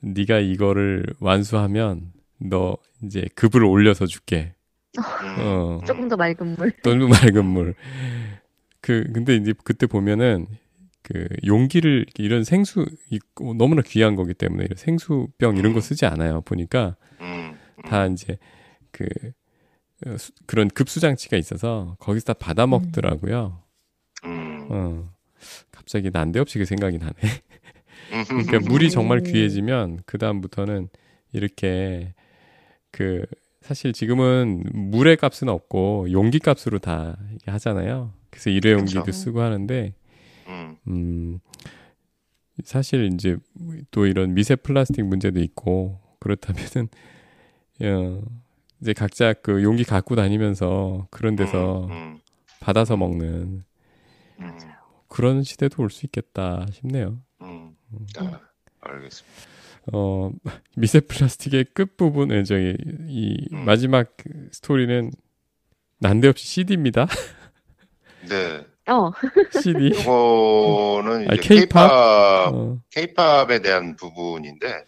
네가 이거를 완수하면 너 이제 급을 올려서 줄게. 조금 더 맑은 물. 조금 맑은 물. 근데 이제 그때 보면은 그 용기를 이런 생수 너무나 귀한 거기 때문에 이런 생수병 이런 거 쓰지 않아요. 보니까 다 이제 그런 급수 장치가 있어서 거기서 다 받아 먹더라고요. 갑자기 난데없이 그 생각이 나네. 그러니까 물이 정말 귀해지면 그 다음부터는 이렇게 그 사실 지금은 물의 값은 없고 용기 값으로 다 하잖아요. 그래서 일회용기도 그쵸. 쓰고 하는데 사실 이제 또 이런 미세 플라스틱 문제도 있고 그렇다면은 이제 각자 그 용기 갖고 다니면서 그런 데서 받아서 먹는 맞아요. 그런 시대도 올 수 있겠다 싶네요. 알겠습니다. 미세 플라스틱의 끝부분에 저희 이 마지막 스토리는 난데없이 CD입니다. 네. CD. 이거는 이제 K-팝에 대한 부분인데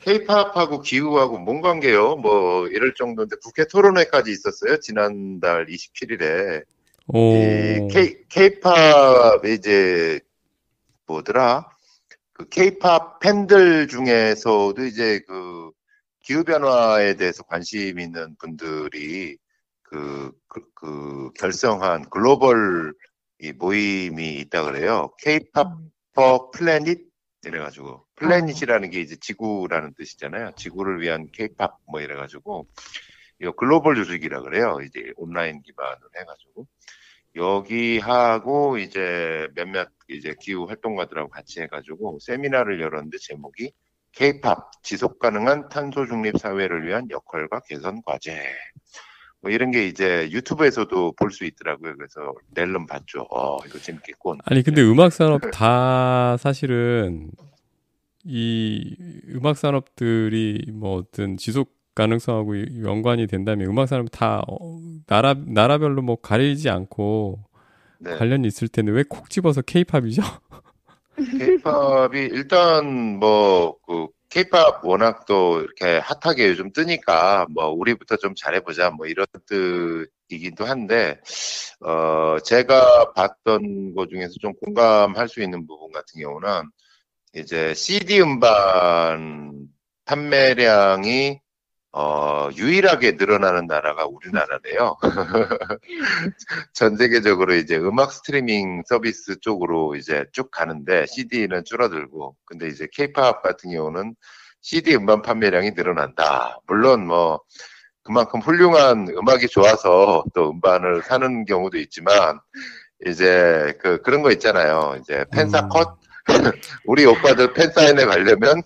K-팝하고 기후하고 뭔 관계요? 뭐 이럴 정도인데 국회 토론회까지 있었어요. 지난달 27일에. K-팝 이제 뭐더라? 그 K-팝 팬들 중에서도 이제 그 기후 변화에 대해서 관심 있는 분들이 그 결성한 글로벌 이 모임이 있다 그래요. K-팝 for Planet 이래가지고 플래닛이라는 게 이제 지구라는 뜻이잖아요. 지구를 위한 K-팝 뭐 이래가지고. 요 글로벌 조직이라 그래요. 이제 온라인 기반을 해가지고 여기하고 이제 몇몇 이제 기후 활동가들하고 같이 해가지고 세미나를 열었는데 제목이 K-팝 지속 가능한 탄소 중립 사회를 위한 역할과 개선 과제 뭐 이런 게 이제 유튜브에서도 볼 수 있더라고요. 그래서 낼름 봤죠. 이거 재밌겠군. 아니 근데 음악 산업 다 사실은 이 음악 산업들이 뭐 어떤 지속 가능성하고 연관이 된다면 음악 산업 다 나라별로 뭐 가리지 않고 네. 관련이 있을 텐데 왜 콕 집어서 K-팝이죠? K-팝이 일단 뭐 그 K-팝 워낙 또 이렇게 핫하게 요즘 뜨니까 뭐 우리부터 좀 잘해보자 뭐 이런 뜻이기도 한데 제가 봤던 것 중에서 좀 공감할 수 있는 부분 같은 경우는 이제 CD 음반 판매량이 유일하게 늘어나는 나라가 우리나라네요. 전 세계적으로 이제 음악 스트리밍 서비스 쪽으로 이제 쭉 가는데 CD는 줄어들고, 근데 이제 K-팝 같은 경우는 CD 음반 판매량이 늘어난다. 물론 뭐 그만큼 훌륭한 음악이 좋아서 또 음반을 사는 경우도 있지만 이제 그런 거 있잖아요. 이제 팬사 컷 우리 오빠들 팬 사인회 가려면.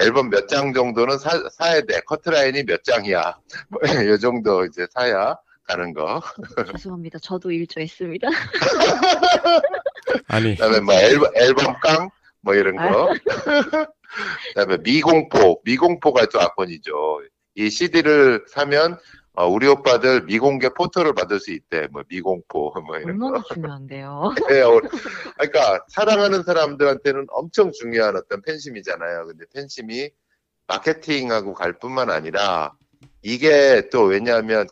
앨범 몇 장 정도는 사야 돼. 커트라인이 몇 장이야. 이 정도 이제 사야 가는 거. 죄송합니다. 저도 일조했습니다. 아니. 그다음에 뭐 앨범 깡 뭐 이런 거. 그다음에 미공포가 또 악권이죠. 이 CD를 사면 우리 오빠들 미공개 포토를 받을 수 있대. 뭐 미공포 뭐 이런 얼마나 거. 중요한데요. 네, 그러니까 사랑하는 사람들한테는 엄청 중요한 어떤 팬심이잖아요. 근데 팬심이 마케팅하고 갈 뿐만 아니라 이게 또 왜냐하면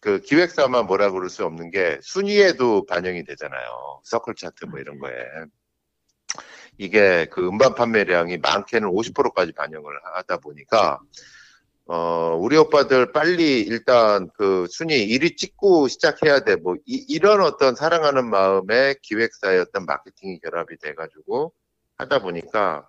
그 기획사만 뭐라 그럴 수 없는 게 순위에도 반영이 되잖아요. 서클 차트 뭐 이런 거에. 이게 그 음반 판매량이 많게는 50%까지 반영을 하다 보니까 우리 오빠들 빨리 일단 그 순위 1위 찍고 시작해야 돼. 뭐 이런 어떤 사랑하는 마음에 기획사의 어떤 마케팅이 결합이 돼가지고 하다 보니까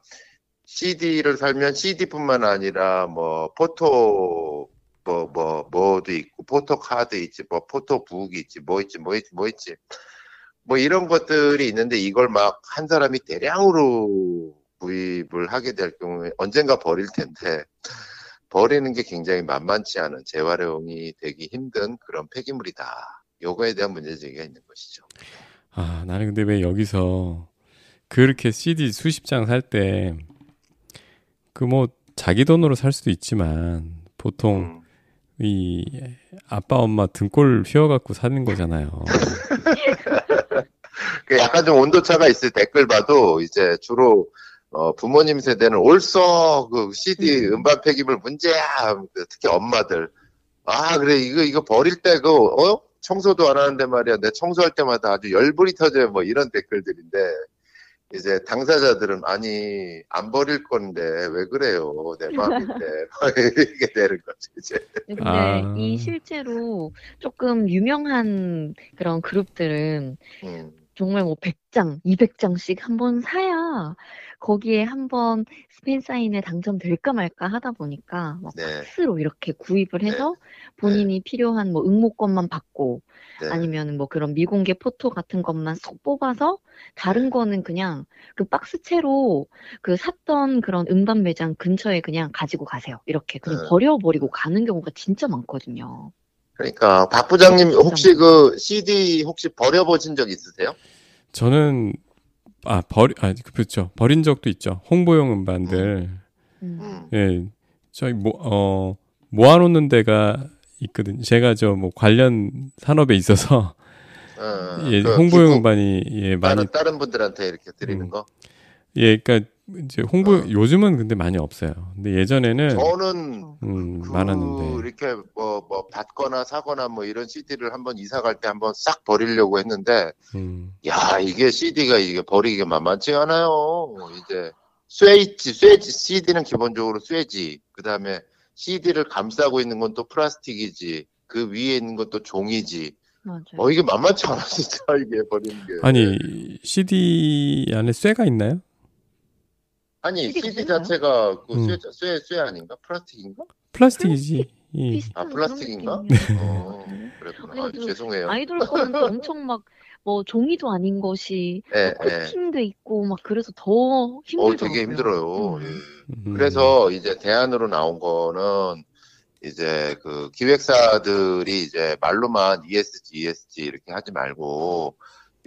CD를 살면 CD뿐만 아니라 뭐 포토 뭐도 있고 포토 카드 있지, 뭐 포토 북이 있지, 뭐 있지. 뭐 이런 것들이 있는데 이걸 막 한 사람이 대량으로 구입을 하게 될 경우에 언젠가 버릴 텐데 버리는 게 굉장히 만만치 않은 재활용이 되기 힘든 그런 폐기물이다. 요거에 대한 문제제기가 있는 것이죠. 아, 나는 근데 왜 여기서 그렇게 CD 수십 장 살 때 그 뭐 자기 돈으로 살 수도 있지만 보통 이 아빠 엄마 등골 휘어갖고 사는 거잖아요. 약간 좀 온도차가 있을 댓글 봐도 이제 주로 부모님 세대는 올써 그 CD 음반 폐기물 문제야. 특히 엄마들. 아 그래 이거 버릴 때 그 청소도 안 하는데 말이야. 내 청소할 때마다 아주 열불이 터져요. 뭐 이런 댓글들인데 이제 당사자들은 아니 안 버릴 건데 왜 그래요? 내 마음인데 이렇게 되는 거지 이제. 근데 이 실제로 조금 유명한 그런 그룹들은. 정말 뭐 100장, 200장씩 한번 사야 거기에 한번 스팬 사인에 당첨될까 말까 하다 보니까 막 박스로 이렇게 구입을 해서 본인이 필요한 뭐 응모권만 받고 아니면 뭐 그런 미공개 포토 같은 것만 쏙 뽑아서 다른 거는 그냥 그 박스채로 그 샀던 그런 음반 매장 근처에 그냥 가지고 가세요. 이렇게 그냥 버려버리고 가는 경우가 진짜 많거든요. 그러니까 박 부장님 혹시 그 CD 혹시 버려보신 적 있으세요? 저는 그렇죠 버린 적도 있죠. 홍보용 음반들 예 저희 모아놓는 데가 있거든요. 제가 저 뭐 관련 산업에 있어서 예, 그 홍보용 음반이 예 많이 다른 분들한테 이렇게 드리는 거 예 그러니까 이제 홍보 요즘은 근데 많이 없어요. 근데 예전에는 저는 많았는데 이렇게 뭐 받거나 사거나 뭐 이런 CD를 한번 이사 갈 때 한번 싹 버리려고 했는데 야 이게 CD가 이게 버리기가 만만치 않아요. 이제 쇠지 CD는 기본적으로 쇠지. 그 다음에 CD를 감싸고 있는 건 또 플라스틱이지. 그 위에 있는 건 또 종이지. 맞아요. 이게 만만치 않아 진짜 이게 버리는 게. 아니 CD 안에 쇠가 있나요? 아니 CD 자체가 그 쇠 아닌가? 플라스틱인가? 플라스틱이지. 아 플라스틱인가? 그랬구나. 아니, 죄송해요. 아이돌 거는 엄청 막 뭐 종이도 아닌 것이 코팅돼 있고 막 그래서 더 힘들더라고요. 되게 힘들어요. 그래서 이제 대안으로 나온 거는 이제 그 기획사들이 이제 말로만 ESG 이렇게 하지 말고.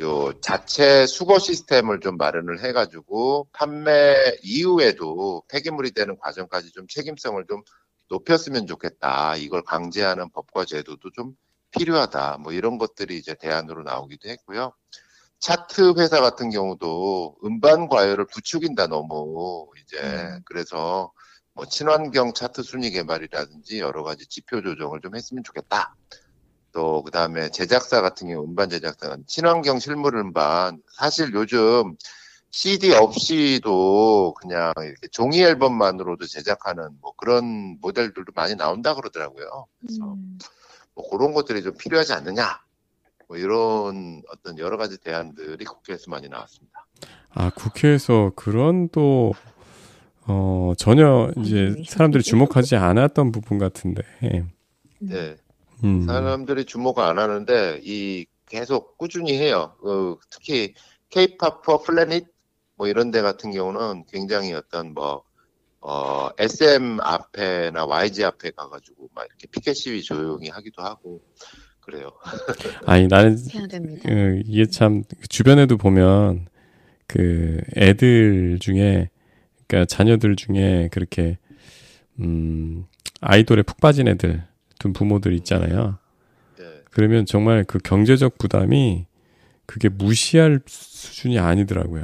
요 자체 수거 시스템을 좀 마련을 해가지고 판매 이후에도 폐기물이 되는 과정까지 좀 책임성을 좀 높였으면 좋겠다. 이걸 강제하는 법과 제도도 좀 필요하다. 뭐 이런 것들이 이제 대안으로 나오기도 했고요. 차트 회사 같은 경우도 음반 과열을 부추긴다 너무 이제 그래서 뭐 친환경 차트 순위 개발이라든지 여러 가지 지표 조정을 좀 했으면 좋겠다. 또 그다음에 제작사 같은 경우 음반 제작사는 친환경 실물 음반 사실 요즘 CD 없이도 그냥 이렇게 종이 앨범만으로도 제작하는 뭐 그런 모델들도 많이 나온다 그러더라고요. 그래서 뭐 그런 것들이 좀 필요하지 않느냐 뭐 이런 어떤 여러 가지 대안들이 국회에서 많이 나왔습니다. 아 국회에서 그런 또 전혀 이제 사람들이 주목하지 않았던 부분 같은데. 네. 사람들이 주목을 안 하는데 계속 꾸준히 해요. 특히 K-팝 포 플래닛 뭐 이런 데 같은 경우는 굉장히 어떤 SM 앞에나 YG 앞에 가가지고 막 이렇게 피켓 시위 조용히 하기도 하고 그래요. 아니 나는 이게 참 주변에도 보면 그 애들 중에 그러니까 자녀들 중에 그렇게 아이돌에 푹 빠진 애들. 부모들 있잖아요. 그러면 정말 그 경제적 부담이 그게 무시할 수준이 아니더라고요.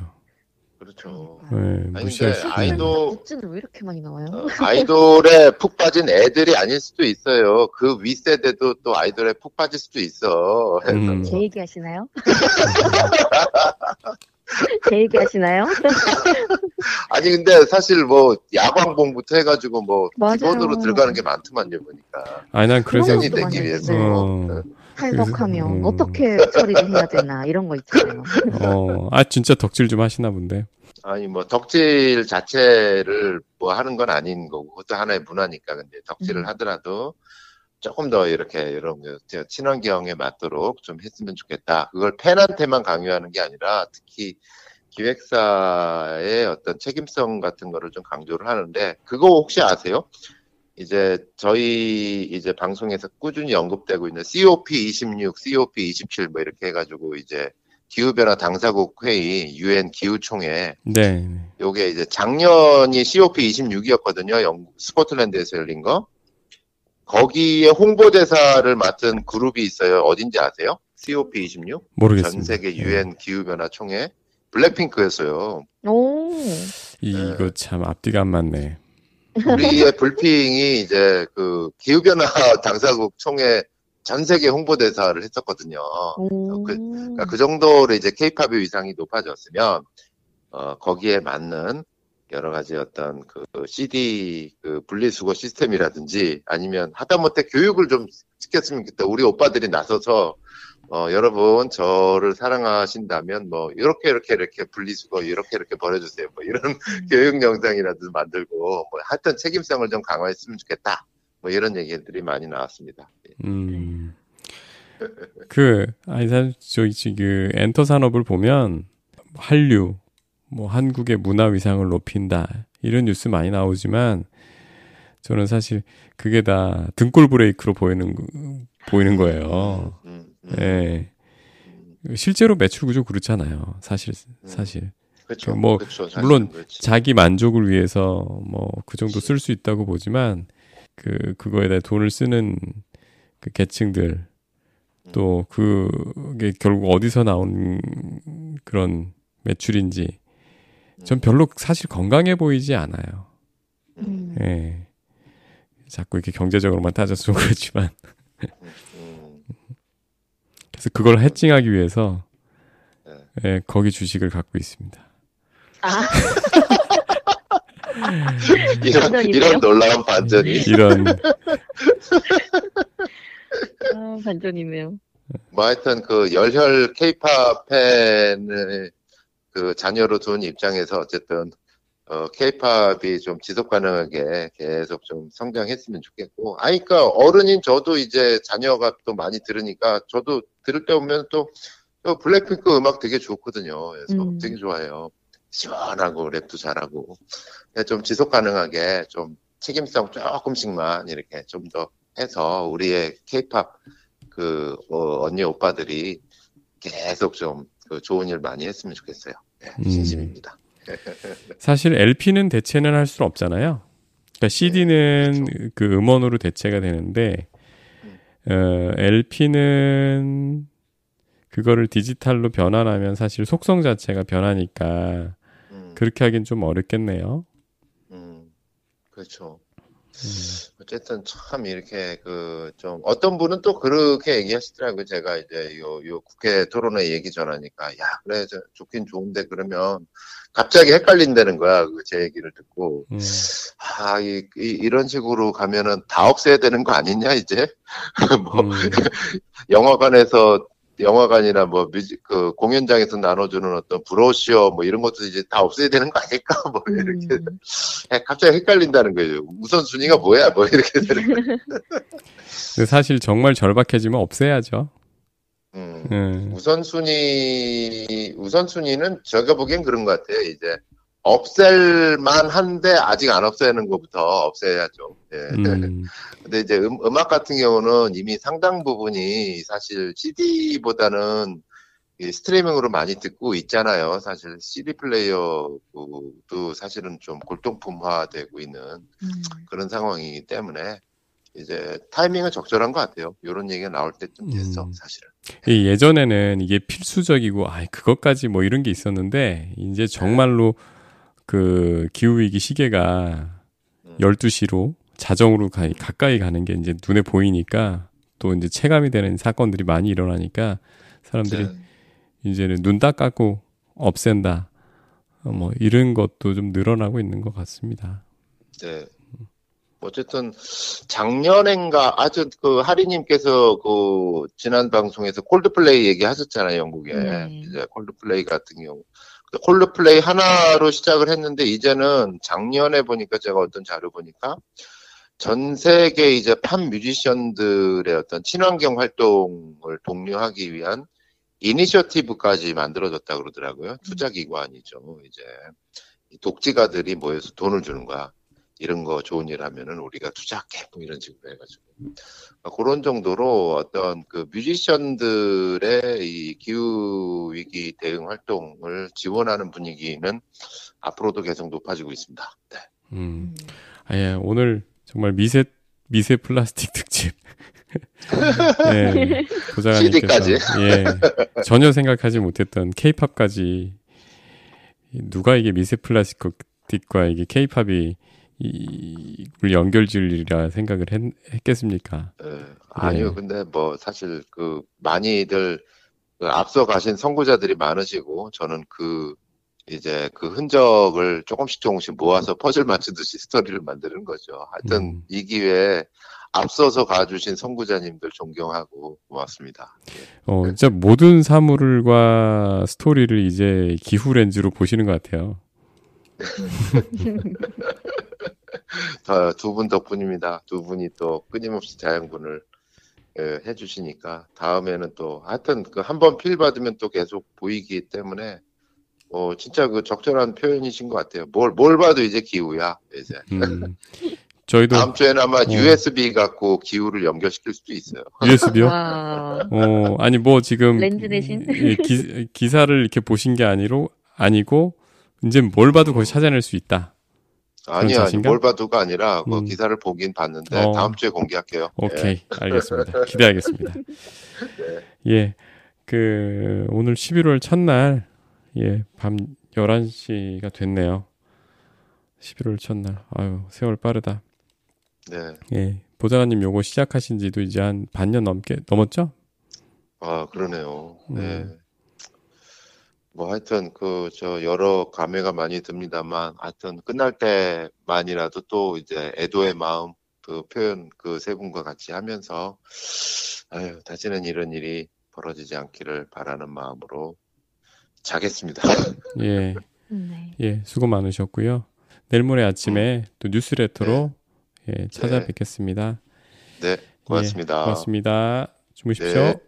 그렇죠. 네, 무시할 수준이 아니고. 굿즈는 왜 이렇게 많이 나와요? 아이돌에 푹 빠진 애들이 아닐 수도 있어요. 그 윗세대도 또 아이돌에 푹 빠질 수도 있어. 제 얘기하시나요? 제 얘기하시나요? 아니 근데 사실 뭐 야광봉부터 해가지고 뭐 기본으로 들어가는 게 많더만요 보니까. 아니 난 그래서 이 되기 위해서 탈덕하면 어떻게 처리를 해야 되나 이런 거 있잖아요. 아 진짜 덕질 좀 하시나 본데. 아니 뭐 덕질 자체를 뭐 하는 건 아닌 거고 그것도 하나의 문화니까. 근데 덕질을 하더라도 조금 더 이렇게 여러분 친환경에 맞도록 좀 했으면 좋겠다. 그걸 팬한테만 강요하는 게 아니라 특히 기획사의 어떤 책임성 같은 거를 좀 강조를 하는데, 그거 혹시 아세요? 이제 저희 이제 방송에서 꾸준히 언급되고 있는 COP26, COP27 뭐 이렇게 해가지고 이제 기후변화 당사국 회의 UN 기후총회. 네. 요게 이제 작년이 COP26이었거든요. 스코틀랜드에서 열린 거. 거기에 홍보대사를 맡은 그룹이 있어요. 어딘지 아세요? COP26? 모르겠습니다. 전 세계 UN 기후변화 총회. 블랙핑크였어요. 오. 이거 참 앞뒤가 안 맞네. 우리의 불핑이 이제 그 기후변화 당사국 총회 전 세계 홍보대사를 했었거든요. 그 정도로 이제 K-팝의 위상이 높아졌으면 거기에 맞는 여러 가지 어떤 그 CD 그 분리수거 시스템이라든지 아니면 하다못해 교육을 좀 시켰으면 좋겠다. 우리 오빠들이 나서서 여러분 저를 사랑하신다면 뭐 이렇게 분리수거 이렇게 버려주세요. 뭐 이런 교육 영상이라든지 만들고 뭐 하여튼 책임성을 좀 강화했으면 좋겠다. 뭐 이런 얘기들이 많이 나왔습니다. 아니 사실 저희 지금 엔터 산업을 보면 한류 뭐 한국의 문화 위상을 높인다 이런 뉴스 많이 나오지만 저는 사실 그게 다 등골 브레이크로 보이는 거예요. 예. 실제로 매출 구조 그렇잖아요. 사실. 그쵸, 뭐 그쵸, 물론 그렇지. 자기 만족을 위해서 뭐 그 정도 쓸 수 있다고 보지만 그거에 대해 돈을 쓰는 그 계층들 또 그게 결국 어디서 나온 그런 매출인지. 전 별로 사실 건강해 보이지 않아요. 예. 자꾸 이렇게 경제적으로만 따져서 그렇지만. 그래서 그걸 해칭하기 위해서, 예, 거기 주식을 갖고 있습니다. 아. 이런 놀라운 반전이. 반전이네요. 뭐 하여튼 그 열혈 K-팝 팬을 그 자녀로 둔 입장에서 어쨌든 K-팝이 좀 지속 가능하게 계속 좀 성장했으면 좋겠고, 그러니까 어른인 저도 이제 자녀가 또 많이 들으니까 저도 들을 때 보면 또 블랙핑크 음악 되게 좋거든요. 그래서 되게 좋아해요. 시원하고 랩도 잘하고 좀 지속 가능하게 좀 책임성 조금씩만 이렇게 좀 더 해서 우리의 K-팝 그 언니 오빠들이 계속 좀 그 좋은 일 많이 했으면 좋겠어요. 네, 진심입니다. 사실 LP는 대체는 할 수 없잖아요. 그러니까 CD는 그렇죠. 그 음원으로 대체가 되는데 LP는 그거를 디지털로 변환하면 사실 속성 자체가 변하니까 그렇게 하긴 좀 어렵겠네요. 그렇죠. 어쨌든 참 이렇게 그 좀 어떤 분은 또 그렇게 얘기하시더라고요. 제가 이제 요 국회 토론회 얘기 전하니까 그래 좋긴 좋은데 그러면 갑자기 헷갈린다는 거야. 제 얘기를 듣고 이런 식으로 가면은 다 없애야 되는 거 아니냐 이제. 뭐 영화관이나 뭐 뮤직 그 공연장에서 나눠주는 어떤 브로셔 뭐 이런 것도 이제 다 없애야 되는 거 아닐까 뭐 이렇게 갑자기 헷갈린다는 거죠. 우선 순위가 뭐야 뭐 이렇게 되는. 근데 사실 정말 절박해지면 없애야죠. 우선 순위는 제가 보기엔 그런 것 같아요. 이제 없앨만한데 아직 안 없애는 것부터 없애야죠. 예. 근데 이제 음악 같은 경우는 이미 상당 부분이 사실 CD보다는 스트리밍으로 많이 듣고 있잖아요. 사실 CD 플레이어도 사실은 좀 골동품화되고 있는 그런 상황이기 때문에 이제 타이밍은 적절한 것 같아요. 이런 얘기가 나올 때쯤 됐어, 사실은. 예전에는 이게 필수적이고 그것까지 뭐 이런 게 있었는데 이제 정말로 그 기후위기 시계가 12시로 자정으로 가까이 가는 게 이제 눈에 보이니까 또 이제 체감이 되는 사건들이 많이 일어나니까 사람들이 이제는 눈 딱 감고 없앤다, 뭐 이런 것도 좀 늘어나고 있는 것 같습니다. 네. 어쨌든 작년엔가 아주 그 하리님께서 그 지난 방송에서 콜드플레이 얘기하셨잖아요, 영국에. 이제 콜드플레이 같은 경우. 콜드플레이 하나로 시작을 했는데 이제는 작년에 보니까 제가 어떤 자료 보니까 전 세계 이제 팝 뮤지션들의 어떤 친환경 활동을 독려하기 위한 이니셔티브까지 만들어졌다 그러더라고요. 투자기관이죠. 이제 독지가들이 모여서 돈을 주는 거야. 이런 거 좋은 일 하면은 우리가 투자할게. 뭐 이런 식으로 해가지고. 그런 정도로 어떤 그 뮤지션들의 이 기후위기 대응 활동을 지원하는 분위기는 앞으로도 계속 높아지고 있습니다. 네. 예, 오늘 정말 미세 플라스틱 특집. 예, CD까지. 예, 전혀 생각하지 못했던 K-팝까지. 누가 이게 미세 플라스틱과 이게 K-팝이 이걸 연결질이라 생각을 했겠습니까? 예. 아니요, 근데 뭐 사실 그 많이들 그 앞서 가신 선구자들이 많으시고 저는 그 이제 그 흔적을 조금씩 모아서 퍼즐 맞추듯이 스토리를 만드는 거죠. 하여튼 이 기회에 앞서서 가주신 선구자님들 존경하고 고맙습니다. 네. 진짜 모든 사물과 스토리를 이제 기후 렌즈로 보시는 것 같아요. 두 분 덕분입니다. 두 분이 또 끊임없이 자양분을 해주시니까 다음에는 또 하여튼 그 한 번 필 받으면 또 계속 보이기 때문에 진짜 그 적절한 표현이신 것 같아요. 뭘 봐도 이제 기후야, 이제. 저희도. 다음 주에는 아마 USB 갖고 기후를 연결시킬 수도 있어요. USB요? 아니, 뭐 지금. 렌즈 대신? 기사를 이렇게 보신 게 아니고, 이제 뭘 봐도 거의 찾아낼 수 있다. 아니, 뭘 봐도가 아니라, 그 기사를 보긴 봤는데, 다음 주에 공개할게요. 오케이. 예. 알겠습니다. 기대하겠습니다. 네. 예. 오늘 11월 첫날, 예, 밤 11시가 됐네요. 11월 첫날. 아유, 세월 빠르다. 네. 예, 보좌관님 요거 시작하신 지도 이제 한 반년 넘었죠? 아, 그러네요. 네. 뭐 하여튼, 여러 감회가 많이 듭니다만, 하여튼, 끝날 때만이라도 또 이제 애도의 마음, 그 표현, 그 세 분과 같이 하면서, 아유, 다시는 이런 일이 벌어지지 않기를 바라는 마음으로, 자겠습니다. 예. 네. 예, 수고 많으셨고요. 내일 모레 아침에 또 뉴스레터로 찾아뵙겠습니다. 네, 고맙습니다. 고맙습니다. 주무십시오. 네.